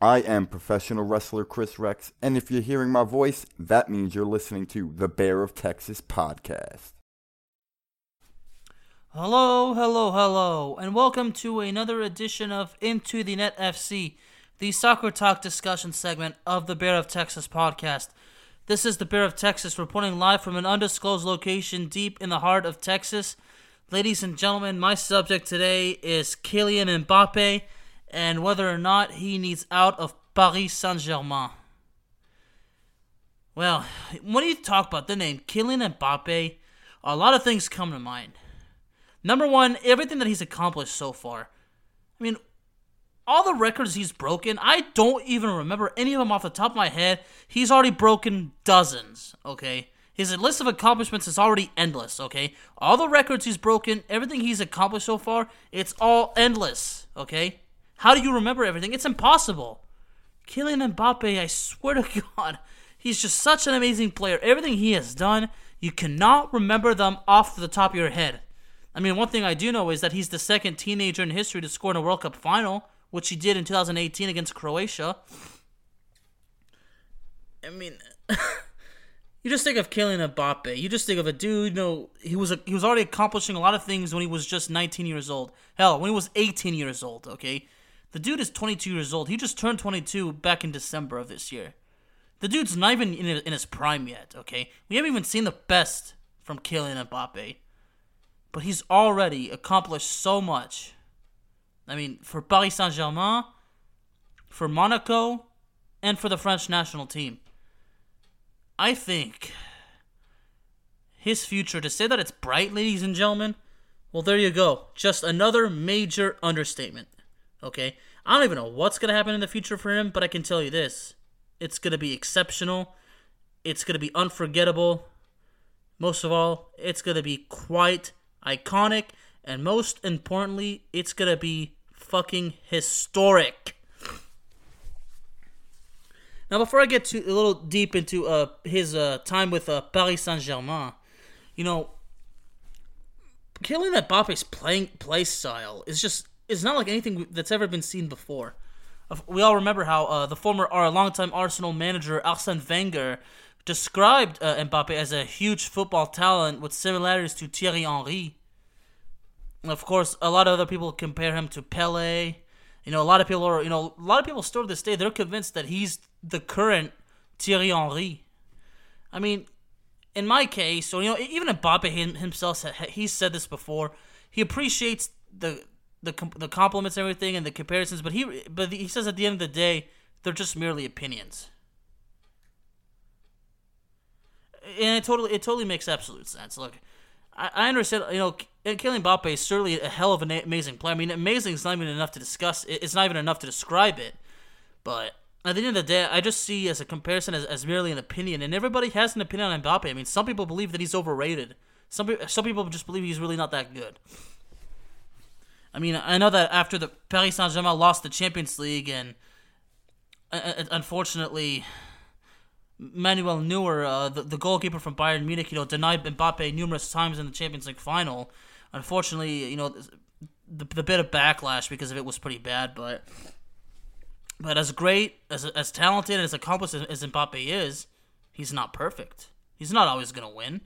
I am professional wrestler Chris Rex, and if you're hearing my voice, that means you're listening to The Bear of Texas Podcast. Hello, hello, hello, and welcome to another edition of Into the Net FC, the soccer talk discussion segment of The Bear of Texas Podcast. This is The Bear of Texas reporting live from an undisclosed location deep in the heart of Texas. Ladies and gentlemen, my subject today is Kylian Mbappé, and whether or not he needs out of Paris Saint-Germain. Well, when you talk about the name Kylian Mbappé, a lot of things come to mind. Number one, everything that he's accomplished so far. I mean, all the records he's broken, I don't even remember any of them off the top of my head. He's already broken dozens, okay? His list of accomplishments is already endless, okay? All the records he's broken, everything he's accomplished so far, it's all endless, okay? How do you remember everything? It's impossible. Kylian Mbappé, I swear to God, he's just such an amazing player. Everything he has done, you cannot remember them off the top of your head. I mean, one thing I do know is that he's the second teenager in history to score in a World Cup final, which he did in 2018 against Croatia. I mean, you just think of Kylian Mbappé. You just think of a dude, you know, he was already accomplishing a lot of things when he was just 19 years old. Hell, when he was 18 years old, okay? The dude is 22 years old. He just turned 22 back in December of this year. The dude's not even in his prime yet, okay? We haven't even seen the best from Kylian Mbappé. But he's already accomplished so much. I mean, for Paris Saint-Germain, for Monaco, and for the French national team. I think his future, to say that it's bright, ladies and gentlemen, well, there you go. Just another major understatement. Okay, I don't even know what's going to happen in the future for him, but I can tell you this. It's going to be exceptional. It's going to be unforgettable. Most of all, it's going to be quite iconic. And most importantly, it's going to be fucking historic. Now, before I get too a little deep into his time with Paris Saint-Germain, you know, Kylian Mbappe's play style is just... It's not like anything that's ever been seen before. We all remember how the former or longtime Arsenal manager Arsène Wenger described Mbappé as a huge football talent with similarities to Thierry Henry. And of course, a lot of other people compare him to Pelé. You know, a lot of people still to this day, they're convinced that he's the current Thierry Henry. I mean, in my case, you know, even Mbappé himself, he's said this before. He appreciates the compliments and everything and the comparisons, but he says at the end of the day, they're just merely opinions. And it totally makes absolute sense. Look, I understand, you know, Kylian Mbappé is certainly a hell of an amazing player. I mean, amazing is not even enough to discuss. It's not even enough to describe it. But at the end of the day, I just see as a comparison as merely an opinion. And everybody has an opinion on Mbappé. I mean, some people believe that he's overrated. Some people just believe he's really not that good. I mean, I know that after the Paris Saint-Germain lost the Champions League and, unfortunately, Manuel Neuer, the goalkeeper from Bayern Munich, you know, denied Mbappé numerous times in the Champions League final. Unfortunately, you know, the bit of backlash because of it was pretty bad, but as great, as talented, and as accomplished as Mbappé is, he's not perfect. He's not always going to win.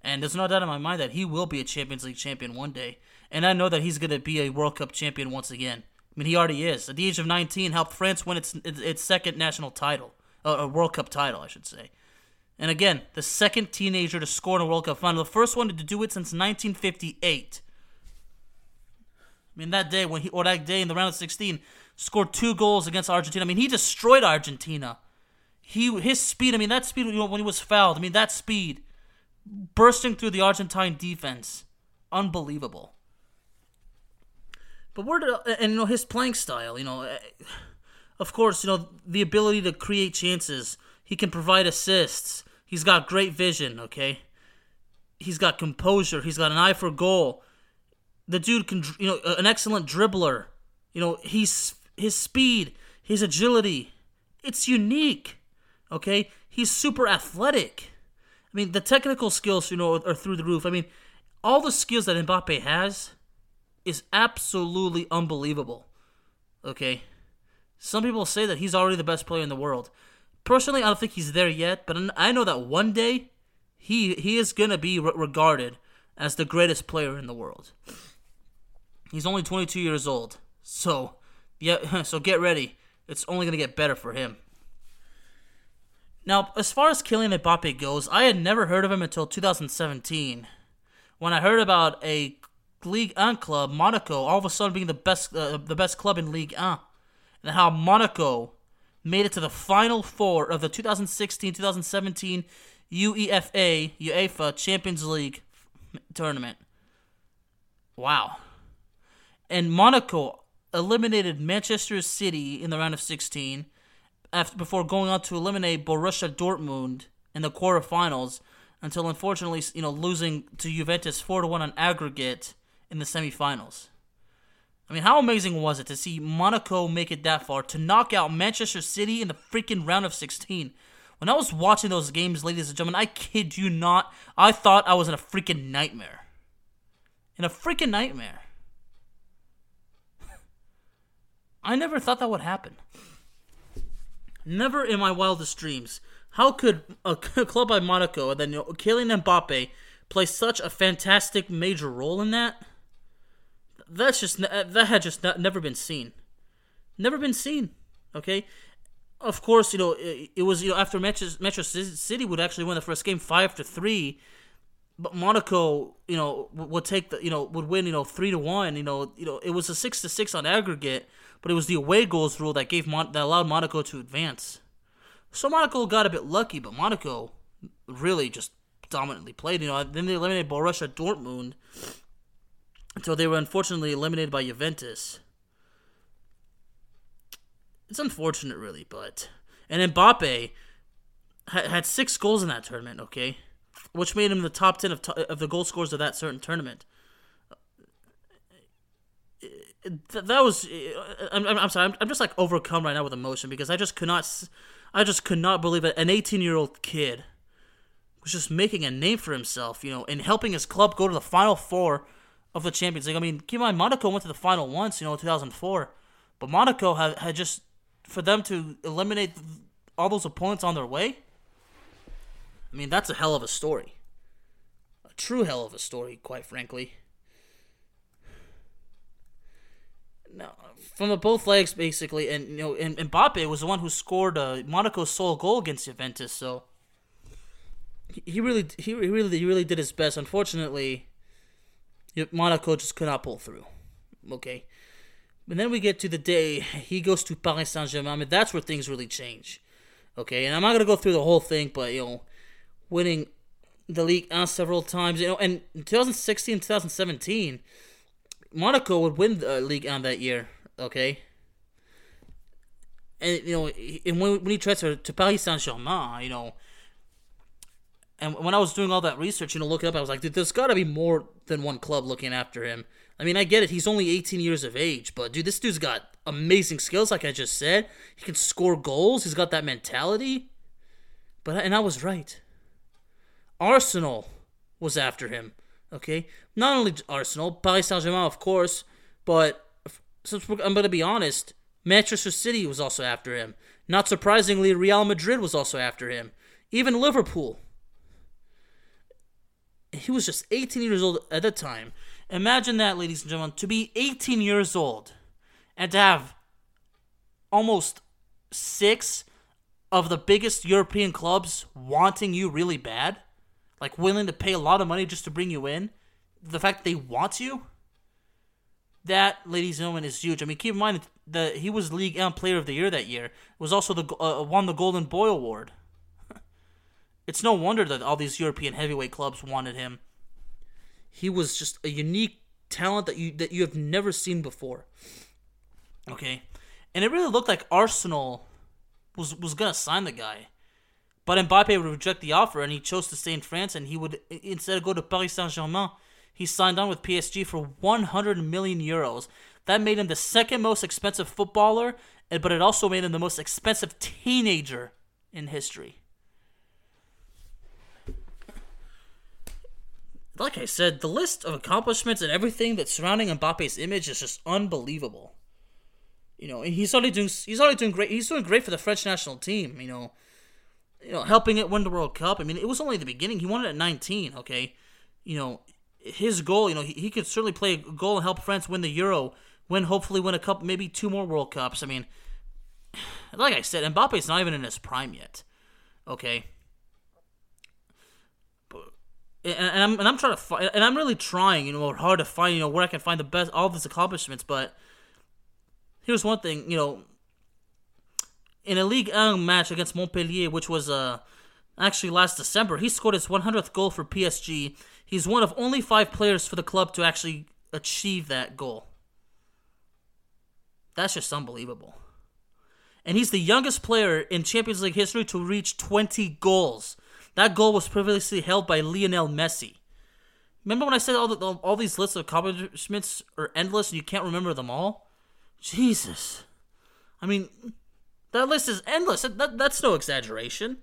And there's no doubt in my mind that he will be a Champions League champion one day. And I know that he's going to be a World Cup champion once again. I mean, he already is. At the age of 19, helped France win its second national title, a World Cup title, I should say. And again, the second teenager to score in a World Cup final. The first one to do it since 1958. I mean, that day when he, or that day in the round of 16, scored 2 goals against Argentina. I mean, he destroyed Argentina. His speed, I mean, that speed when he was fouled. I mean, that speed, bursting through the Argentine defense, unbelievable. But his playing style, of course, the ability to create chances. He can provide assists. He's got great vision, okay? He's got composure. He's got an eye for goal. The dude can, an excellent dribbler. His speed, his agility, it's unique, okay? He's super athletic. I mean, the technical skills, are through the roof. I mean, all the skills that Mbappe has is absolutely unbelievable, okay? Some people say that he's already the best player in the world. Personally, I don't think he's there yet, but I know that one day he is going to be regarded as the greatest player in the world. He's only 22 years old, so get ready. It's only going to get better for him. Now, as far as Kylian Mbappé goes, I had never heard of him until 2017, when I heard about a Ligue 1 club, Monaco, all of a sudden being the best club in Ligue 1, and how Monaco made it to the Final Four of the 2016-2017 UEFA Champions League tournament. Wow. And Monaco eliminated Manchester City in the round of 16 before going on to eliminate Borussia Dortmund in the quarterfinals until, unfortunately, losing to Juventus 4-1 on aggregate in the semifinals. I mean, how amazing was it to see Monaco make it that far, to knock out Manchester City in the freaking round of 16. When I was watching those games, ladies and gentlemen, I kid you not, I thought I was in a freaking nightmare. In a freaking nightmare. I never thought that would happen. Never in my wildest dreams. How could a club like Monaco and then Kylian Mbappe play such a fantastic major role in that? That had never been seen. Never been seen, okay? Of course, it was, after Manchester City would actually win the first game 5-3, but Monaco, would take the, would win, 3-1, it was a 6-6 on aggregate, but it was the away goals rule that that allowed Monaco to advance. So Monaco got a bit lucky, but Monaco really just dominantly played, then they eliminated Borussia Dortmund, until they were unfortunately eliminated by Juventus. It's unfortunate, really, but... And Mbappe had 6 goals in that tournament, okay? Which made him the top 10 of the goal scorers of that certain tournament. That was... I'm sorry, I'm just, overcome right now with emotion, because I just could not believe that an 18-year-old kid was just making a name for himself, and helping his club go to the Final Four of the Champions League. I mean, keep in mind, Monaco went to the final once, in 2004. But Monaco had just, for them to eliminate all those opponents on their way, I mean, that's a hell of a story. A true hell of a story, quite frankly. Now, from both legs, basically, and, and Mbappe was the one who scored Monaco's sole goal against Juventus, so he really did his best. Unfortunately, Monaco just could not pull through, okay? And then we get to the day he goes to Paris Saint-Germain. I mean, that's where things really change, okay? And I'm not going to go through the whole thing, but, winning the Ligue 1 several times, and in 2016, 2017, Monaco would win the Ligue 1 that year, okay? And, and when he transferred to Paris Saint-Germain, and when I was doing all that research, looking up, I was like, dude, there's got to be more than one club looking after him. I mean, I get it. He's only 18 years of age. But, dude, this dude's got amazing skills, like I just said. He can score goals. He's got that mentality. And I was right. Arsenal was after him, okay? Not only Arsenal, Paris Saint-Germain, of course. But, since I'm going to be honest, Manchester City was also after him. Not surprisingly, Real Madrid was also after him. Even Liverpool. He was just 18 years old at the time. Imagine that, ladies and gentlemen, to be 18 years old and to have almost 6 of the biggest European clubs wanting you really bad, like willing to pay a lot of money just to bring you in, the fact that they want you, that, ladies and gentlemen, is huge. I mean, keep in mind that he was League M Player of the Year that year. Was also won the Golden Boy Award. It's no wonder that all these European heavyweight clubs wanted him. He was just a unique talent that you have never seen before. Okay, and it really looked like Arsenal was gonna sign the guy, but Mbappé would reject the offer, and he chose to stay in France, and he would instead go to Paris Saint-Germain. He signed on with PSG for 100 million euros. That made him the second most expensive footballer, but it also made him the most expensive teenager in history. Like I said, the list of accomplishments and everything that's surrounding Mbappe's image is just unbelievable. You know, and he's already doing great. He's doing great for the French national team. You know, helping it win the World Cup. I mean, it was only the beginning. He won it at 19. Okay, you know. His goal, you know, he could certainly play a goal and help France win the Euro, hopefully win a cup, maybe 2 more World Cups. I mean, like I said, Mbappe's not even in his prime yet, okay? I'm really trying hard to find where I can find the best, all of his accomplishments, but here's one thing, you know, in a Ligue 1 match against Montpellier, which was actually last December, he scored his 100th goal for PSG. He's one of only 5 players for the club to actually achieve that goal. That's just unbelievable. And he's the youngest player in Champions League history to reach 20 goals. That goal was previously held by Lionel Messi. Remember when I said all these lists of accomplishments are endless and you can't remember them all? Jesus. I mean, that list is endless. That's no exaggeration.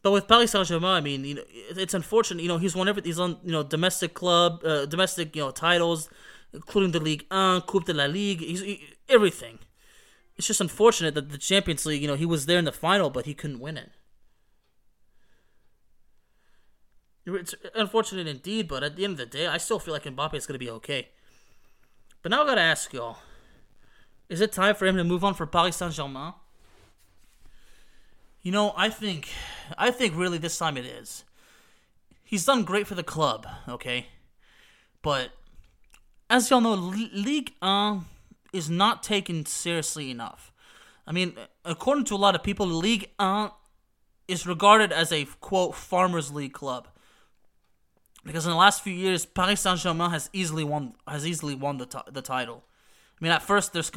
But with Paris Saint-Germain, I mean, you know, it's unfortunate. You know, he's won everything. He's on, you know, domestic, you know, titles, including the Ligue 1, Coupe de la Ligue, everything. It's just unfortunate that the Champions League, you know, he was there in the final, but he couldn't win it. It's unfortunate indeed, but at the end of the day, I still feel like Mbappe is going to be okay. But now I got to ask y'all, is it time for him to move on for Paris Saint-Germain? You know, I think really this time it is. He's done great for the club, okay? But, as y'all know, Ligue 1 is not taken seriously enough. I mean, according to a lot of people, Ligue 1 is regarded as a, quote, farmers league club. Because in the last few years, Paris Saint-Germain has easily won the title. I mean, at first, there's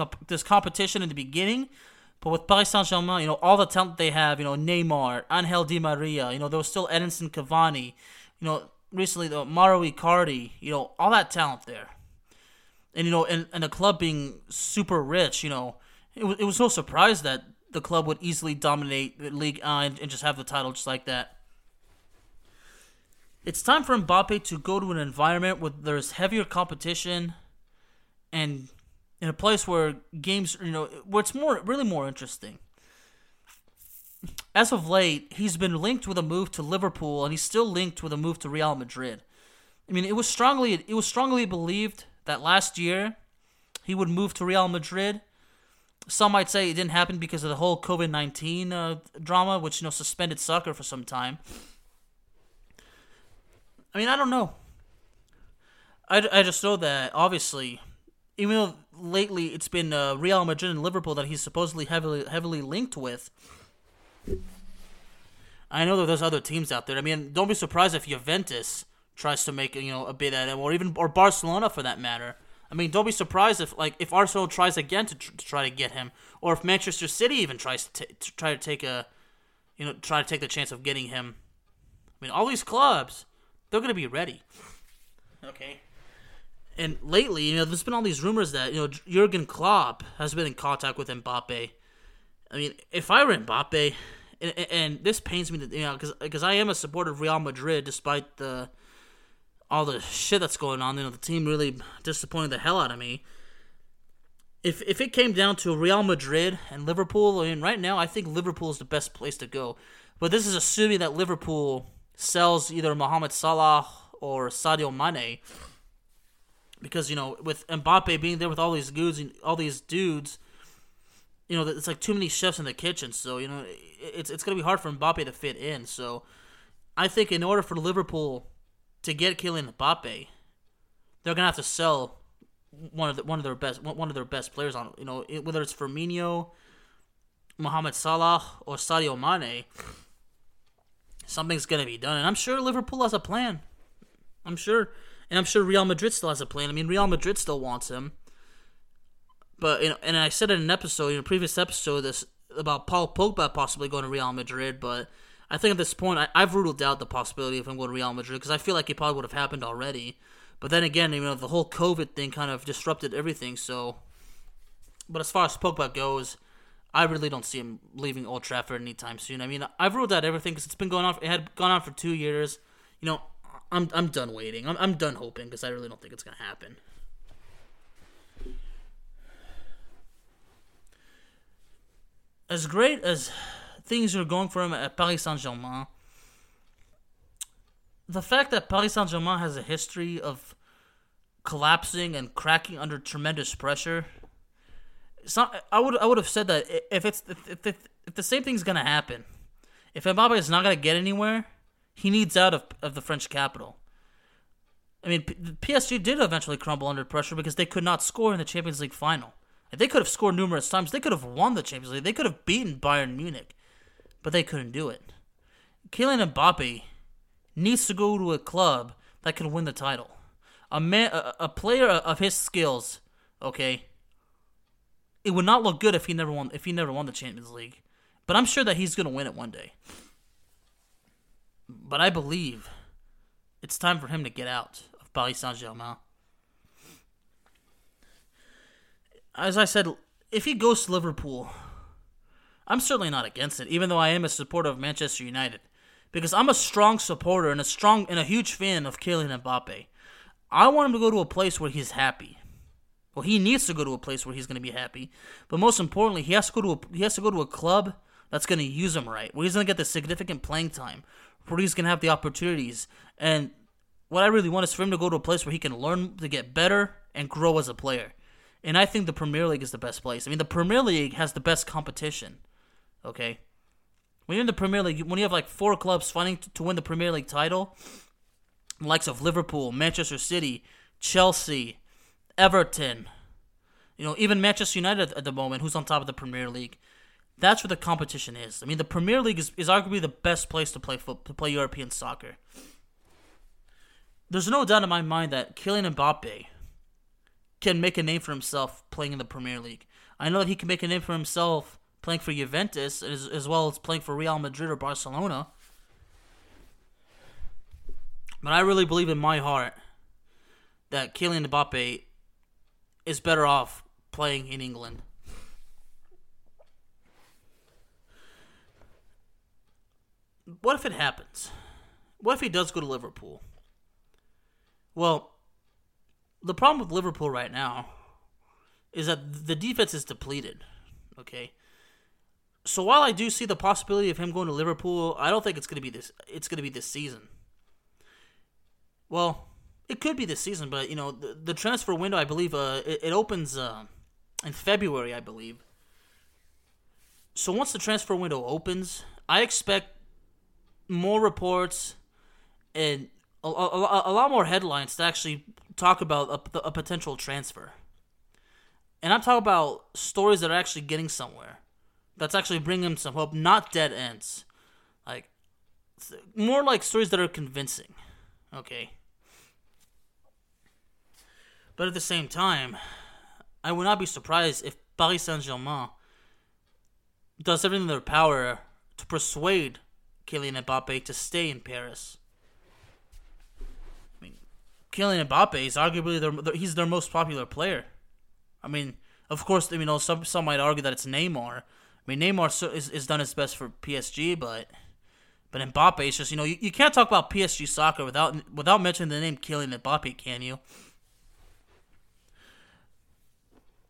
competition in the beginning. But with Paris Saint-Germain, you know, all the talent they have, you know, Neymar, Angel Di Maria, you know, there was still Edinson Cavani, you know, recently the Mauro Icardi, you know, all that talent there. And, you know, and the club being super rich, you know, it was no surprise that the club would easily dominate Ligue 1 and just have the title just like that. It's time for Mbappe to go to an environment where there's heavier competition and in a place where games, you know, where it's really more interesting. As of late, he's been linked with a move to Liverpool, and he's still linked with a move to Real Madrid. I mean, it was strongly believed that last year he would move to Real Madrid. Some might say it didn't happen because of the whole COVID-19 drama, which, you know, suspended soccer for some time. I mean, I don't know. I just know that, obviously, even though lately it's been Real Madrid and Liverpool that he's supposedly heavily linked with, I know that there's other teams out there. I mean, don't be surprised if Juventus tries to make, you know, a bid at him, or Barcelona for that matter. I mean, don't be surprised if Arsenal tries again to try to get him, or if Manchester City even tries to take the chance of getting him. I mean, all these clubs, they're going to be ready. Okay. And lately, you know, there's been all these rumors that, you know, Jurgen Klopp has been in contact with Mbappe. I mean, if I were Mbappe, and this pains me, to, you know, because I am a supporter of Real Madrid, despite all the shit that's going on. You know, the team really disappointed the hell out of me. If it came down to Real Madrid and Liverpool, I mean, right now I think Liverpool is the best place to go. But this is assuming that Liverpool sells either Mohamed Salah or Sadio Mane. because, you know, with Mbappe being there with all these dudes, and all these dudes, you know, it's like too many chefs in the kitchen. So, you know, it's going to be hard for Mbappe to fit in. So I think in order for Liverpool to get Kylian Mbappe, they're going to have to sell one of their best players on, you know, whether it's Firmino, Mohamed Salah, or Sadio Mane. Something's going to be done, and I'm sure Liverpool has a plan. I'm sure Real Madrid still has a plan. I mean, Real Madrid still wants him. But, you know, and I said in an episode, in a previous episode, this about Paul Pogba possibly going to Real Madrid, but I think at this point, I've ruled out the possibility of him going to Real Madrid, because I feel like it probably would have happened already. But then again, you know, the whole COVID thing kind of disrupted everything, so... But as far as Pogba goes, I really don't see him leaving Old Trafford anytime soon. I mean, I've ruled out everything, because it had gone on for 2 years. You know, I'm done waiting. I'm done hoping, because I really don't think it's going to happen. As great as things are going for him at Paris Saint-Germain, the fact that Paris Saint-Germain has a history of collapsing and cracking under tremendous pressure, it's not, I would have said that if the same thing's gonna happen, if Mbappe is not gonna get anywhere, he needs out of the French capital. I mean, PSG did eventually crumble under pressure because they could not score in the Champions League final. Like, they could have scored numerous times. They could have won the Champions League. They could have beaten Bayern Munich, but they couldn't do it. Kylian Mbappe needs to go to a club that can win the title. A player of his skills, okay. It would not look good if he never won the Champions League, but I'm sure that he's going to win it one day. But I believe it's time for him to get out of Paris Saint-Germain. As I said, if he goes to Liverpool, I'm certainly not against it, even though I am a supporter of Manchester United, because I'm a strong supporter and a huge fan of Kylian Mbappe. I want him to go to a place where he's happy. Well, he needs to go to a place where he's going to be happy, but most importantly, he has to go to a club that's going to use him right, where he's going to get the significant playing time, where he's going to have the opportunities. And what I really want is for him to go to a place where he can learn to get better and grow as a player. And I think the Premier League is the best place. I mean, the Premier League has the best competition. Okay, when you're in the Premier League, when you have like four clubs fighting to win the Premier League title, the likes of Liverpool, Manchester City, Chelsea, Everton, you know, even Manchester United at the moment, who's on top of the Premier League. That's where the competition is. I mean, the Premier League is arguably the best place to play European soccer. There's no doubt in my mind that Kylian Mbappe can make a name for himself playing in the Premier League. I know that he can make a name for himself playing for Juventus, as well as playing for Real Madrid or Barcelona. But I really believe in my heart that Kylian Mbappe is better off playing in England. What if it happens? What if he does go to Liverpool? Well, the problem with Liverpool right now is that the defense is depleted, okay? So while I do see the possibility of him going to Liverpool, I don't think it's going to be this season. Well, it could be this season, but, you know, the transfer window, I believe, it opens in February, I believe. So once the transfer window opens, I expect more reports and a lot more headlines to actually talk about a potential transfer. And I'm talking about stories that are actually getting somewhere, that's actually bringing them some hope, not dead ends. Like, more like stories that are convincing, okay? But at the same time, I would not be surprised if Paris Saint-Germain does everything in their power to persuade Kylian Mbappe to stay in Paris. I mean, Kylian Mbappe is arguably he's their most popular player. I mean, of course, you know, some might argue that it's Neymar. I mean, Neymar is done his best for PSG, but Mbappe is just, you know, you can't talk about PSG soccer without mentioning the name Kylian Mbappe, can you?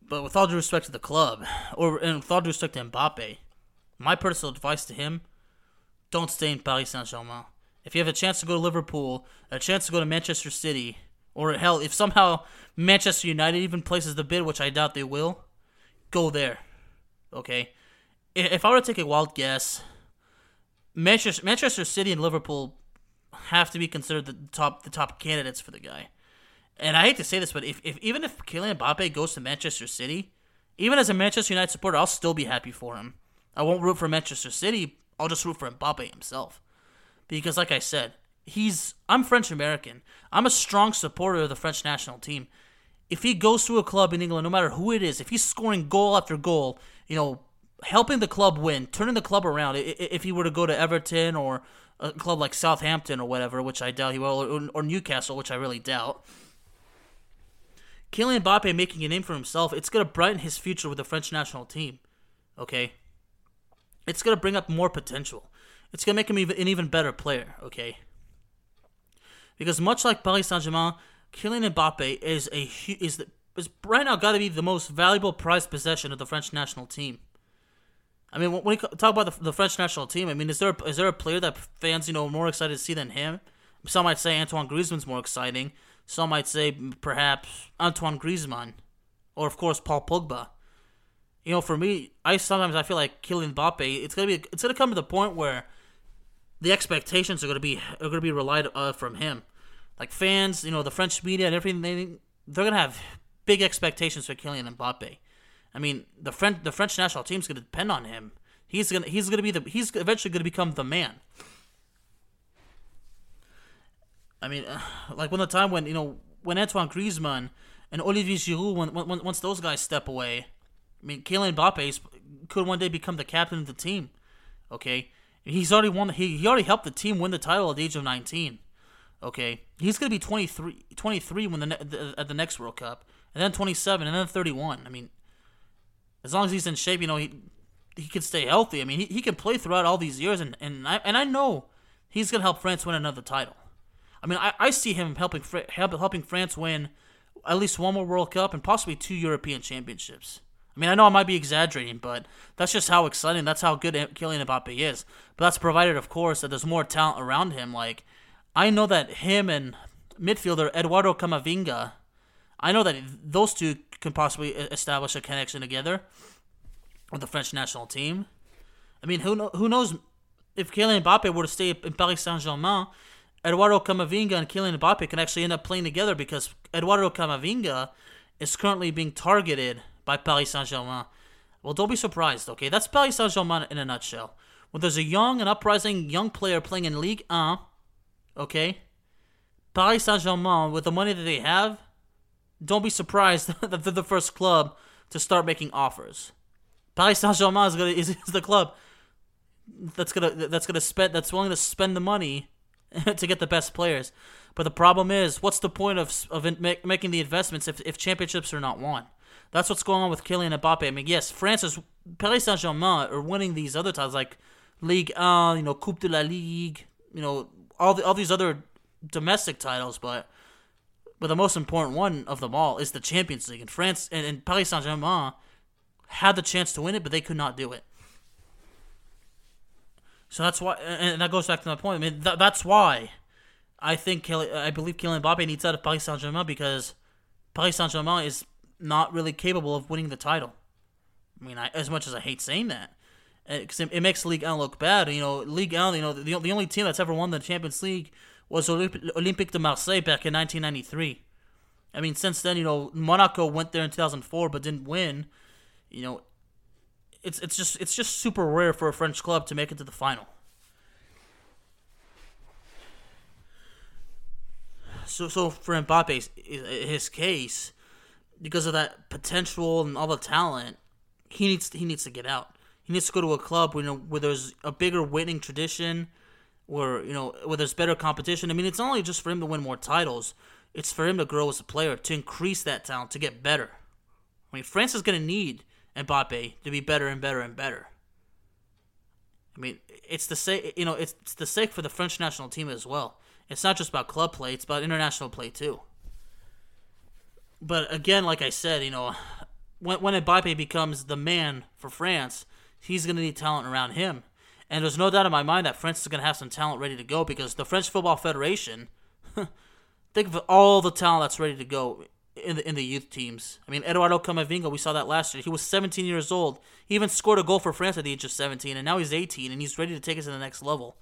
But with all due respect to the club, and with all due respect to Mbappe, my personal advice to him, don't stay in Paris Saint-Germain. If you have a chance to go to Liverpool, a chance to go to Manchester City, Or hell, if somehow Manchester United even places the bid, which I doubt they will, go there. Okay? If I were to take a wild guess, Manchester City and Liverpool have to be considered the top candidates for the guy. And I hate to say this, but if Kylian Mbappé goes to Manchester City, even as a Manchester United supporter, I'll still be happy for him. I won't root for Manchester City. I'll just root for Mbappé himself. Because like I said, I'm French-American. I'm a strong supporter of the French national team. If he goes to a club in England, no matter who it is, if he's scoring goal after goal, you know, helping the club win, turning the club around, if he were to go to Everton or a club like Southampton or whatever, which I doubt he will, or Newcastle, which I really doubt, Kylian Mbappé making a name for himself, it's going to brighten his future with the French national team, okay? It's going to bring up more potential. It's going to make him an even better player, okay? Because much like Paris Saint-Germain, Kylian Mbappé is right now got to be the most valuable prized possession of the French national team. I mean, when we talk about the French national team, I mean, is there a player that fans, you know, are more excited to see than him? Some might say Antoine Griezmann's more exciting. Some might say perhaps Antoine Griezmann, or of course Paul Pogba. You know, for me, I sometimes feel like Kylian Mbappé. It's gonna come to the point where the expectations are gonna be relied from him, like fans, you know, the French media and everything. They're gonna have big expectations for Kylian Mbappé. I mean, the French national team's gonna depend on him. He's eventually gonna become the man. I mean, like when the time when, you know, when Antoine Griezmann and Olivier Giroud, once those guys step away, I mean, Kylian Mbappé could one day become the captain of the team. Okay, he's already won. He already helped the team win the title at the age of 19. Okay, he's gonna be 23 when at the next World Cup, and then 27, and then 31. I mean, as long as he's in shape, you know, he can stay healthy. I mean, he can play throughout all these years, and I know he's gonna help France win another title. I mean, I see him helping France win at least one more World Cup and possibly two European championships. I mean, I know I might be exaggerating, but that's just how exciting, that's how good Kylian Mbappé is. But that's provided, of course, that there's more talent around him. Like, I know that him and midfielder Eduardo Camavinga, I know that those two can possibly establish a connection together with the French national team. I mean, who knows if Kylian Mbappé were to stay in Paris Saint-Germain, Eduardo Camavinga and Kylian Mbappé can actually end up playing together because Eduardo Camavinga is currently being targeted by Paris Saint-Germain. Well, don't be surprised, okay? That's Paris Saint-Germain in a nutshell. When there's a young and uprising young player playing in Ligue 1, okay? Paris Saint-Germain, with the money that they have, don't be surprised that they're the first club to start making offers. Paris Saint-Germain is the club that's willing to spend the money to get the best players. But the problem is, what's the point of making the investments if championships are not won? That's what's going on with Kylian Mbappé. I mean, yes, Paris Saint-Germain are winning these other titles like Ligue 1, you know, Coupe de la Ligue, you know, all these other domestic titles. But the most important one of them all is the Champions League. And France and Paris Saint-Germain had the chance to win it, but they could not do it. So that's why, and that goes back to my point. I mean, that's why I believe Kylian Mbappé needs out of Paris Saint-Germain, because Paris Saint-Germain is not really capable of winning the title. I mean, as much as I hate saying that, because it makes Ligue 1 look bad. You know, Ligue 1, you know, the only team that's ever won the Champions League was Olympique de Marseille back in 1993. I mean, since then, you know, Monaco went there in 2004 but didn't win. You know, It's just super rare for a French club to make it to the final. So for Mbappé's his case, because of that potential and all the talent, he needs to get out. He needs to go to a club where there's a bigger winning tradition, where there's better competition. I mean, it's not only just for him to win more titles; it's for him to grow as a player, to increase that talent, to get better. I mean, France is going to need Mbappé to be better and better and better. I mean, it's the sake for the French national team as well. It's not just about club play; it's about international play too. But again, like I said, you know, when Mbappé becomes the man for France, he's going to need talent around him, and there's no doubt in my mind that France is going to have some talent ready to go, because the French Football Federation Think of all the talent that's ready to go in the youth teams. I mean, Eduardo Camavinga, we saw that last year. He was 17 years old. He even scored a goal for France at the age of 17, and now he's 18, and he's ready to take us to the next level.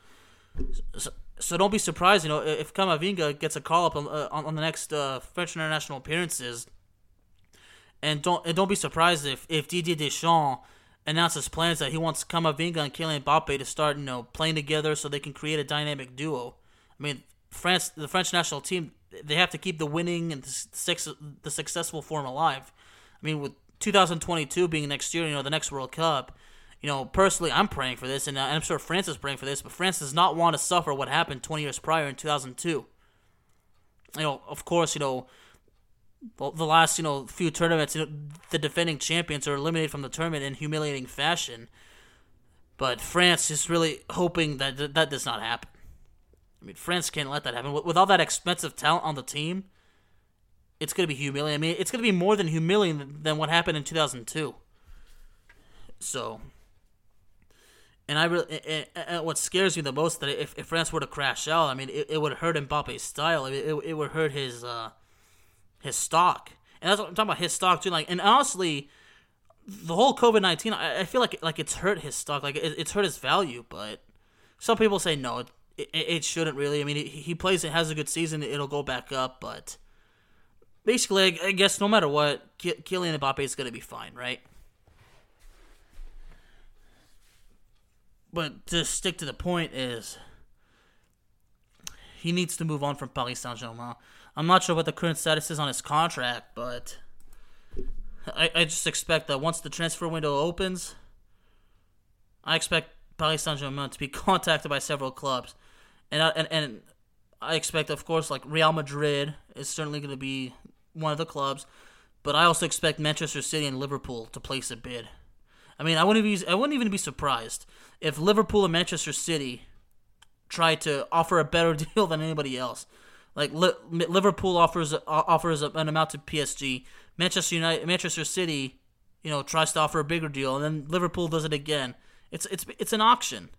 So don't be surprised, you know, if Camavinga gets a call-up on the next French international appearances. And don't be surprised if Didier Deschamps announces plans that he wants Camavinga and Kylian Mbappé to start, you know, playing together so they can create a dynamic duo. I mean, the French national team, they have to keep the winning and the successful form alive. I mean, with 2022 being next year, you know, the next World Cup, you know, personally, I'm praying for this, and I'm sure France is praying for this, but France does not want to suffer what happened 20 years prior in 2002. You know, of course, you know, the last, you know, few tournaments, you know, the defending champions are eliminated from the tournament in humiliating fashion. But France is really hoping that does not happen. I mean, France can't let that happen. With all that expensive talent on the team, it's going to be humiliating. I mean, it's going to be more than humiliating than what happened in 2002. So, and what scares me the most, that if France were to crash out, I mean, it would hurt Mbappe's style. I mean, it would hurt his stock. And that's what I'm talking about, his stock too. Like, and honestly, the whole COVID-19, I feel like it's hurt his stock. Like, it's hurt his value. But some people say no, it shouldn't really. I mean, he plays it, has a good season, it'll go back up. But basically, I guess no matter what, Kylian Mbappé is going to be fine, right? But to stick to the point is, he needs to move on from Paris Saint-Germain. I'm not sure what the current status is on his contract, but I just expect that once the transfer window opens, I expect Paris Saint-Germain to be contacted by several clubs. And I expect, of course, like Real Madrid is certainly going to be one of the clubs, but I also expect Manchester City and Liverpool to place a bid. I mean, I wouldn't even be surprised if Liverpool and Manchester City try to offer a better deal than anybody else. Like, Liverpool offers an amount to PSG. Manchester City, you know, tries to offer a bigger deal, and then Liverpool does it again. It's an auction.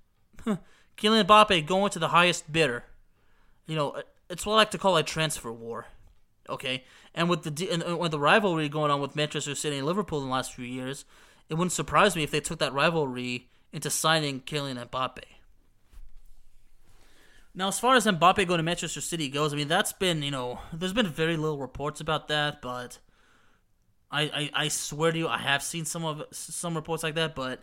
Kylian Mbappé going to the highest bidder. You know, it's what I like to call a transfer war. Okay, and with the rivalry going on with Manchester City and Liverpool in the last few years, it wouldn't surprise me if they took that rivalry into signing Kylian Mbappé. Now, as far as Mbappé going to Manchester City goes, I mean, that's been, you know, there's been very little reports about that, but I swear to you, I have seen some reports like that, but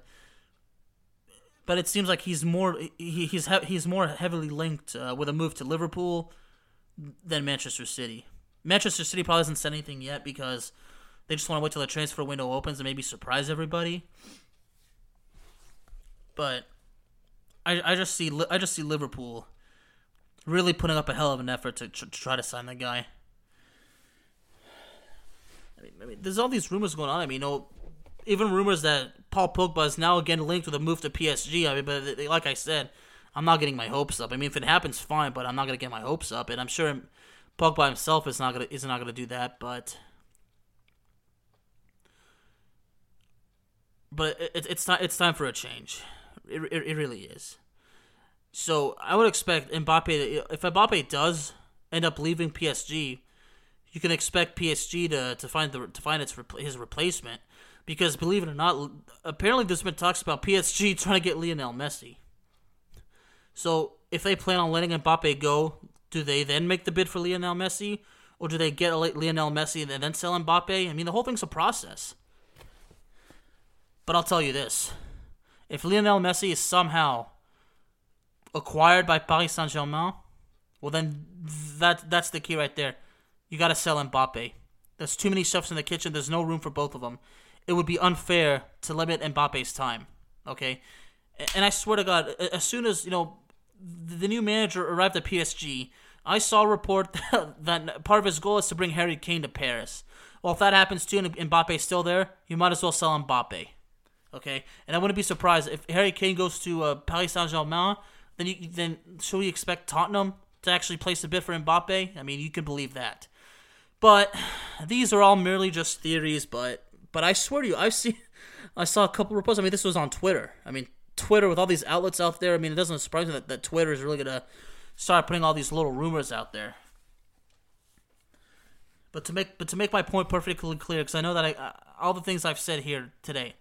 it seems like he's more heavily linked with a move to Liverpool than Manchester City. Manchester City probably hasn't said anything yet because they just want to wait till the transfer window opens and maybe surprise everybody. But I just see Liverpool really putting up a hell of an effort to try to sign that guy. I mean, there's all these rumors going on. I mean, you know, even rumors that Paul Pogba is now again linked with a move to PSG. I mean, but they, like I said, I'm not getting my hopes up. I mean, if it happens, fine, but I'm not going to get my hopes up. And I'm sure Pogba himself is not going to do that. But it's time for a change. It really is. So I would expect Mbappé, if Mbappé does end up leaving PSG, you can expect PSG to find his replacement, because believe it or not, apparently there's been talks about PSG trying to get Lionel Messi. So if they plan on letting Mbappé go, do they then make the bid for Lionel Messi, or do they get Lionel Messi and then sell Mbappé? I mean, the whole thing's a process. But I'll tell you this: if Lionel Messi is somehow acquired by Paris Saint-Germain, well then that's the key right there. You gotta sell Mbappé. There's too many chefs in the kitchen. There's no room for both of them. It would be unfair to limit Mbappé's time. Okay, and I swear to God, as soon as, you know, the new manager arrived at PSG, I saw a report that part of his goal is to bring Harry Kane to Paris. Well, if that happens too and Mbappé's still there, you might as well sell Mbappé. Okay, and I wouldn't be surprised if Harry Kane goes to Paris Saint-Germain. Then should we expect Tottenham to actually place a bid for Mbappé? I mean, you can believe that. But these are all merely just theories. But I swear to you, I saw a couple reports. I mean, this was on Twitter. I mean, Twitter, with all these outlets out there, I mean, it doesn't surprise me that Twitter is really going to start putting all these little rumors out there. But to make my point perfectly clear, because I know that all the things I've said here today,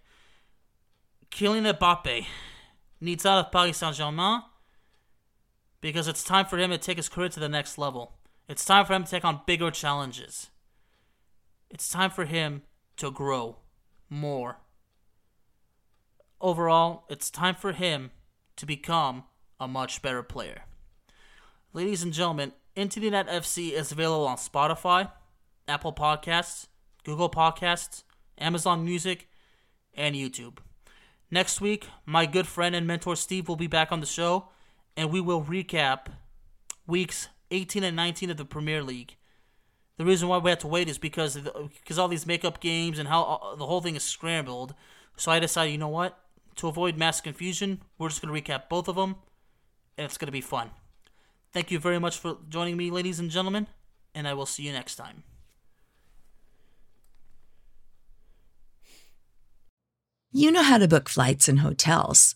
Kylian Mbappé needs out of Paris Saint-Germain because it's time for him to take his career to the next level. It's time for him to take on bigger challenges. It's time for him to grow more. Overall, it's time for him to become a much better player. Ladies and gentlemen, Into the Net FC is available on Spotify, Apple Podcasts, Google Podcasts, Amazon Music, and YouTube. Next week, my good friend and mentor Steve will be back on the show, and we will recap weeks 18 and 19 of the Premier League. The reason why we had to wait is because all these makeup games and how the whole thing is scrambled. So I decided, you know what? To avoid mass confusion, we're just going to recap both of them, and it's going to be fun. Thank you very much for joining me, ladies and gentlemen, and I will see you next time. You know how to book flights and hotels.